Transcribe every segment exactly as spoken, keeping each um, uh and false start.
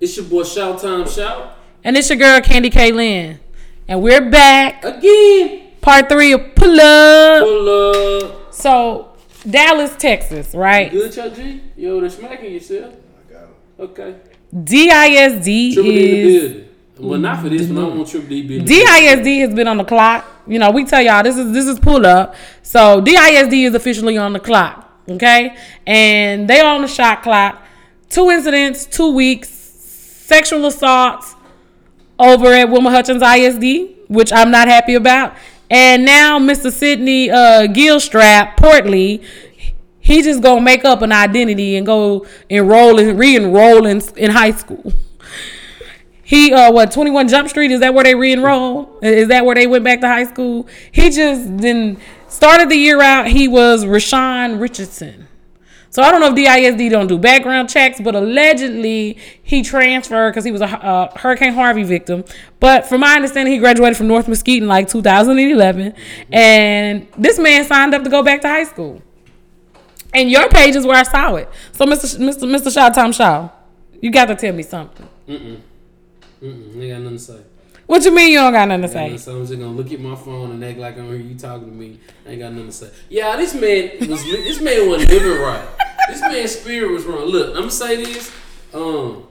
It's your boy Shout Time Shout. And it's your girl Candi KaeLynn. And we're back. Again. Part three of Pull Up. Pull Up. So, Dallas, Texas, right? You good, Chuck G? You over there smacking yourself? I got him. Okay. D I S D Triple D is... in the building. Well, not for this, but I want Triple D building. D I S D has been on the clock. You know, we tell y'all, this is this is Pull Up. So, D I S D is officially on the clock. Okay? And they are on the shot clock. Two incidents, two weeks, sexual assaults over at Wilma Hutchins I S D, which I'm not happy about. And now Mister Sidney uh, Gilstrap-Portley, he just going to make up an identity and go enroll and re-enroll in, in high school. He, uh, what, twenty-one Jump Street, is that where they re-enroll? Is that where they went back to high school? He just then started the year out. He was Rashawn Richardson. So I don't know if D I S D don't do background checks, but allegedly he transferred because he was a uh, Hurricane Harvey victim. But from my understanding, he graduated from North Mesquite in like two thousand eleven. Mm-hmm. And this man signed up to go back to high school. And your page is where I saw it. So Mister Sh- Mister Mister Shout Time Shout, you got to tell me something. Mm-mm. Mm-mm. I ain't got nothing to say. What you mean you don't got nothing to say? Nothing to say. I'm just gonna look at my phone and act like I don't hear you talking to me. I ain't got nothing to say. Yeah, this man was this man wasn't living right. This man's spirit was wrong. Look, I'm gonna say this. Um,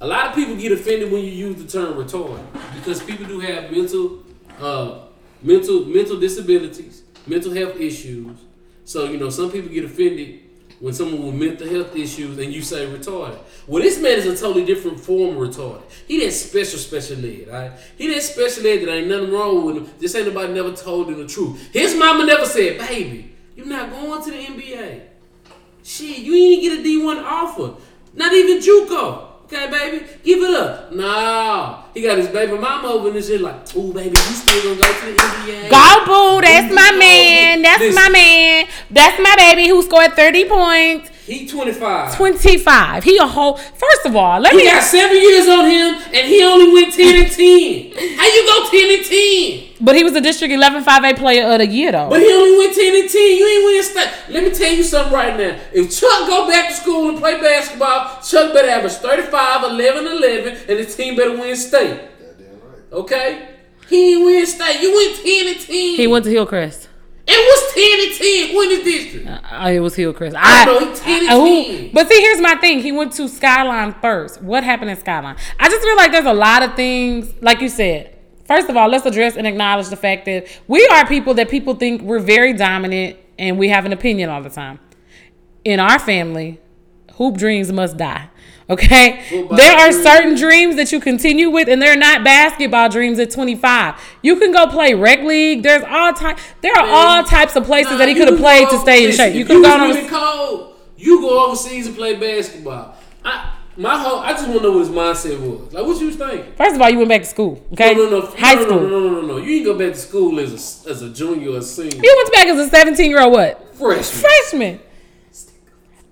a lot of people get offended when you use the term retarded because people do have mental, uh, mental, mental disabilities, mental health issues. So you know, some people get offended when someone with mental health issues and you say retarded. Well, this man is a totally different form of retarded. He didn't special, special ed, all right? He didn't special ed that ain't nothing wrong with him. This ain't nobody never told him the truth. His mama never said, baby, you're not going to the N B A. Shit, you ain't get a D one offer. Not even JUCO. Okay, baby, give it up. No. He got his baby mama over and shit like, ooh, baby, you still gonna go to the N B A. Go, boo. That's my man. That's Listen. my man. That's my baby who scored thirty points. He twenty-five. twenty-five. He a whole... First of all, let he me... He got seven years on him, and he only went ten and ten. How you go ten and ten? But he was a District eleven five A player of the year, though. But he only went ten and ten. You ain't winning state. Let me tell you something right now. If Chuck go back to school and play basketball, Chuck better average thirty-five, eleven, eleven, and his team better win state. Okay? He ain't win state. You went ten and ten. He went to Hillcrest. It was ten and ten. What is district? Uh, it was Hillcrest. I, I know. ten and ten. But see, here's my thing. He went to Skyline first. What happened in Skyline? I just feel like there's a lot of things, like you said. First of all, let's address and acknowledge the fact that we are people that people think we're very dominant and we have an opinion all the time. In our family, hoop dreams must die. Okay? Football there are dreams. Certain dreams that you continue with, and they're not basketball dreams at twenty-five. You can go play rec league. There's all ty- There are Man, all types of places nah, that he could have played to stay in shape. You could go really cold. You go overseas and play basketball. I my whole I just want to know what his mindset was. Like, what you was thinking? First of all, you went back to school. Okay? No, no, no. High no, school. No, no, no, no, no, no. You didn't go back to school as a, as a junior or a senior. You went back as a seventeen-year-old what? Freshman. Freshman.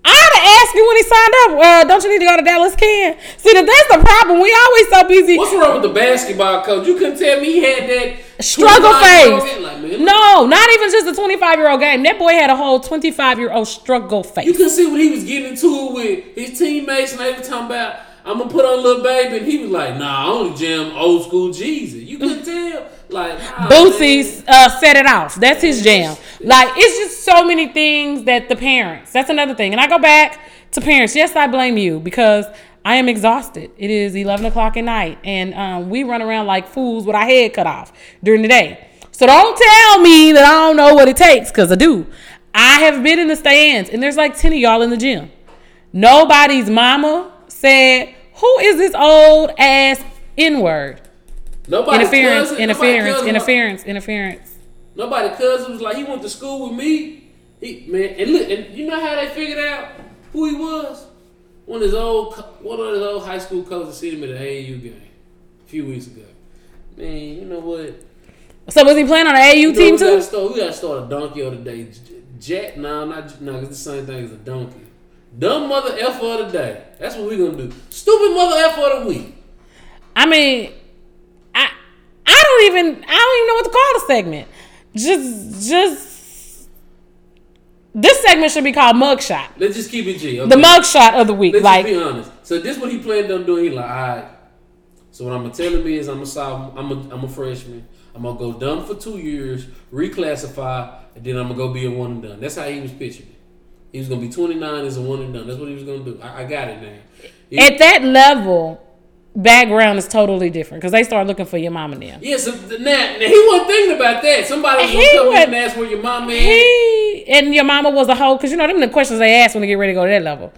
I'd have asked you when he signed up, uh, don't you need to go to Dallas, Ken? See, that that's the problem. We always so busy. What's wrong with the basketball coach? You couldn't tell me he had that struggle face. Like, man, no, not even just a twenty-five-year-old game. That boy had a whole twenty-five-year-old struggle face. You could see what he was getting into with his teammates, and they were talking about, I'm going to put on Lil Baby. And he was like, nah, I only jam old school Jeezy. You couldn't tell. Like, oh, Bootsy uh, set it off. That's his jam. Like, it's just so many things that the parents. That's another thing. And I go back to parents. Yes, I blame you because I am exhausted. It is eleven o'clock at night. And um, we run around like fools with our head cut off during the day. So don't tell me that I don't know what it takes because I do. I have been in the stands. And there's like ten of y'all in the gym. Nobody's mama said, who is this old ass N-word? Nobody's interference, cousin, interference, nobody's cousin, interference, interference. Nobody cousin was like, he went to school with me. He man, and look, and you know how they figured out who he was? One of his old, one of his old high school coaches seen him at an A A U game a few weeks ago. Man, you know what? So was he playing on an A A U you team know, we too? Gotta start, we got to start a donkey of the day. Jack, no, nah, not no, nah, it's the same thing as a donkey. Dumb mother F of the day. That's what we're gonna do. Stupid mother F of the week. I mean. I don't even I don't even know what to call the segment. Just just This segment should be called Mugshot. Let's just keep it G. Okay. The Mugshot of the week. Let's like, just be honest. So this is what he planned on doing. He like, all right. So what I'm going to tell him is I'm a sophomore, I'm a, I'm a freshman. I'm going to go dumb for two years, reclassify, and then I'm going to go be a one and done. That's how he was pitching it. He was going to be twenty-nine as a one and done. That's what he was going to do. I, I got it now. It, At that level, background is totally different because they start looking for your mama now. Yeah, so now, now he wasn't thinking about that. Somebody was going to come and ask where your mama is. He, and your mama was a hoe because, you know, them the questions they ask when they get ready to go to that level.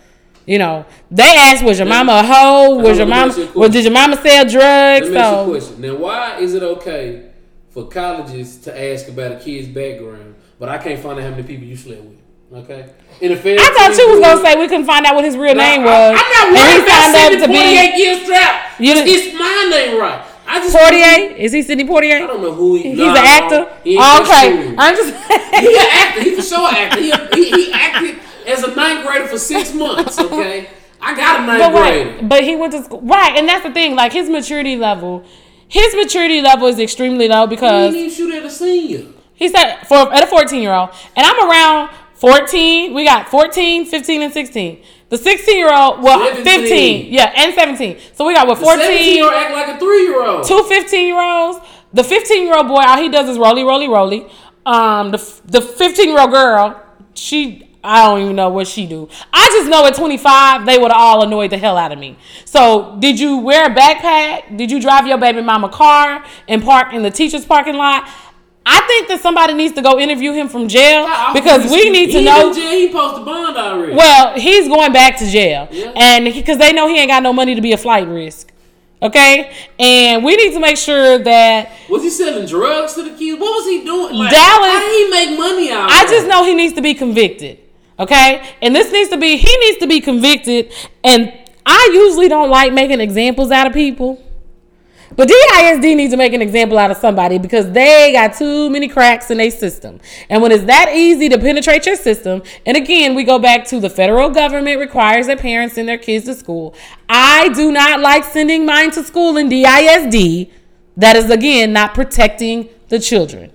You know, they asked, was your now, mama a hoe? Was your mama, your well, did your mama sell drugs? Let me ask you a question. Now, why is it okay for colleges to ask about a kid's background, but I can't find out how many people you slept with? Okay. In a fair I thought you was going to say we couldn't find out what his real no, name was. I, I'm not worried about Sidney Portier Gibbs Trap. It's my name right. I just Portier? Is he Sidney Portier? I don't know who he is. He's nah, an actor? He oh, okay. I'm just He's an actor. He's for sure an actor. He, he, he acted as a ninth grader for six months, okay? I got a ninth but wait, grader. But he went to school. Right, and that's the thing. Like, his maturity level, his maturity level is extremely low because... He didn't shoot at a senior. He said, for, at a fourteen-year-old. And I'm around... fourteen, we got fourteen, fifteen, and sixteen. The sixteen-year-old, well, seventeen. fifteen, yeah, and seventeen. So we got, what, fourteen? The seventeen-year-old act like a three-year-old. Two fifteen-year-olds. The fifteen-year-old boy, all he does is rolly, rolly, rolly. Um, the, the fifteen-year-old girl, she, I don't even know what she do. I just know at twenty-five, they would have all annoyed the hell out of me. So did you wear a backpack? Did you drive your baby mama car and park in the teacher's parking lot? I think that somebody needs to go interview him from jail because we need to know. Jail, he posted bond already. Well, he's going back to jail, yeah. And because they know he ain't got no money to be a flight risk. Okay, and we need to make sure that was he selling drugs to the kids? What was he doing? Like, Dallas, how did he make money out? I just know he needs to be convicted. Okay, and this needs to be he needs to be convicted. And I usually don't like making examples out of people. But D I S D needs to make an example out of somebody because they got too many cracks in their system. And when it's that easy to penetrate your system, and again, we go back to the federal government requires that parents send their kids to school. I do not like sending mine to school in D I S D. That is, again, not protecting the children.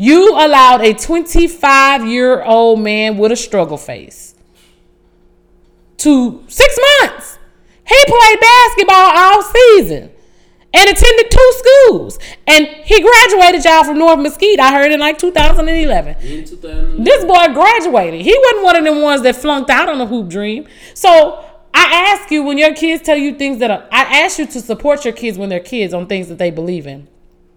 You allowed a twenty-five-year-old man with a struggle face to six months. He played basketball all season. And attended two schools. And he graduated, y'all, from North Mesquite, I heard, in like two thousand eleven. In two thousand eleven. This boy graduated. He wasn't one of them ones that flunked out on a hoop dream. So I ask you, when your kids tell you things that are, I ask you to support your kids when they're kids on things that they believe in.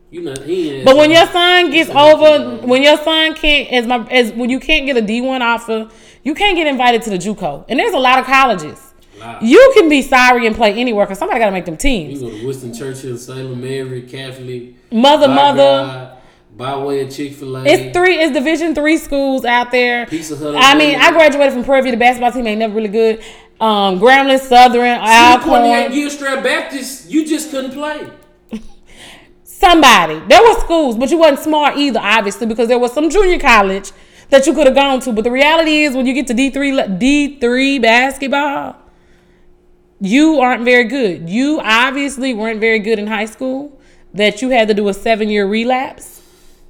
You know, he but when your son gets over, when your son can't, as my, as when you can't get a D one offer, you can't get invited to the JUCO. And there's a lot of colleges. Wow. You can be sorry and play anywhere because somebody got to make them teams. You go to Winston Churchill, Salem, Mary, Catholic, Mother, by Mother, God, by way of Chick-fil-A. It's three, it's Division three schools out there. Pizza Hut. I mean, I graduated from Prairie View. The basketball team ain't never really good. Um, Grambling, Southern, Alcorn. See, you Gilstrap Baptist, you just couldn't play. Somebody. There were schools, but you wasn't smart either, obviously, because there was some junior college that you could have gone to. But the reality is, when you get to D three basketball, you aren't very good. You obviously weren't very good in high school, that you had to do a seven-year relapse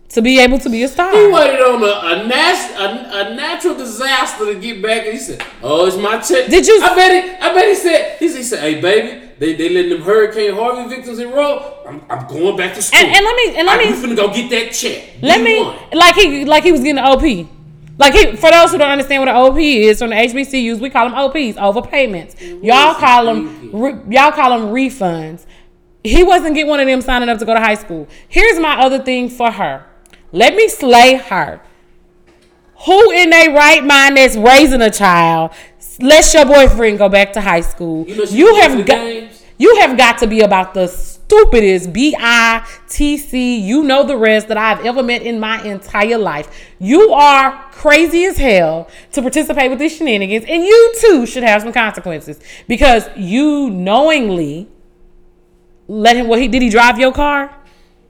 to be able to be a star. He waited on a a, nat- a, a natural disaster to get back, and he said, oh, it's my check. Did you? I bet he, I bet he said, he, he said, hey, baby, they they letting them Hurricane Harvey victims enroll. I'm, I'm going back to school. And, and let me, and let me. I'm finna go get that check. Let you me, want. like he like he was getting an O P. Like, he, for those who don't understand what an O P is, from the H B C Us, we call them O Ps, overpayments. Y'all call them re, y'all call them refunds. He wasn't getting one of them signing up to go to high school. Here's my other thing for her. Let me slay her. Who in their right mind that's raising a child lets your boyfriend go back to high school? You, know you have got you have got to be about the stupidest B I T C, you know the rest, that I've ever met in my entire life. You are crazy as hell to participate with these shenanigans, and you too should have some consequences because you knowingly let him. Well, he did he drive your car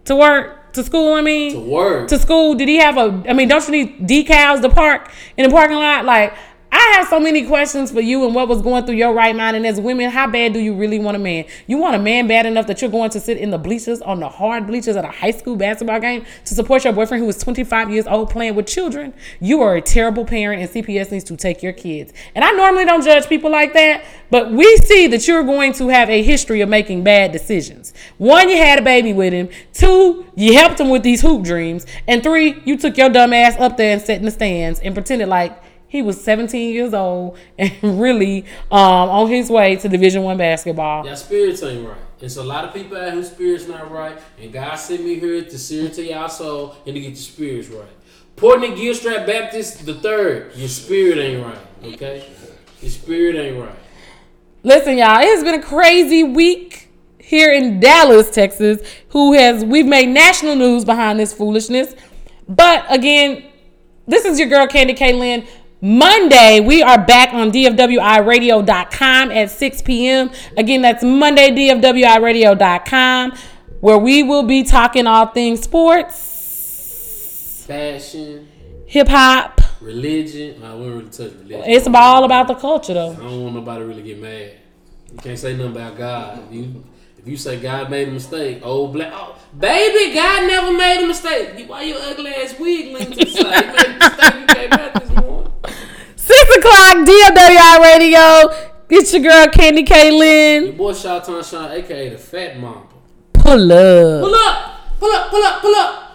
to work, to school? I mean, to work, to school. Did he have a? I mean, don't you need decals to park in the parking lot? Like, I have so many questions for you and what was going through your right mind. And as women, how bad do you really want a man? You want a man bad enough that you're going to sit in the bleachers, on the hard bleachers at a high school basketball game to support your boyfriend who is twenty-five years old playing with children? You are a terrible parent, and C P S needs to take your kids. And I normally don't judge people like that, but we see that you're going to have a history of making bad decisions. One, you had a baby with him. Two, you helped him with these hoop dreams. And three, you took your dumb ass up there and sat in the stands and pretended like he was seventeen years old and really um, on his way to Division One basketball. Y'all spirits ain't right. There's a lot of people out whose spirits not right, and God sent me here to sear to y'all soul and to get your spirits right. Portland Gilstrap Baptist the third, your spirit ain't right, okay? Your spirit ain't right. Listen, y'all, it has been a crazy week here in Dallas, Texas. Who has we've made national news behind this foolishness, but again, this is your girl Candi KaeLynn. Monday, we are back on D F W I radio dot com at six p.m. Again, that's Monday, D F W I radio dot com, where we will be talking all things sports, fashion, hip-hop, religion. I wouldn't really touch religion. It's all about the culture, though. I don't want nobody to really get mad. You can't say nothing about God. If you, if you say God made a mistake, old black, oh, baby, God never made a mistake. Why your ugly ass wig linked to the side? You made a mistake, you came out this morning. six o'clock, D F W I Radio. It's your girl, Candi KaeLynn. Your boy, Shout Time Shout, a k a the Fat Mamba. Pull up. Pull up. Pull up, pull up, pull up.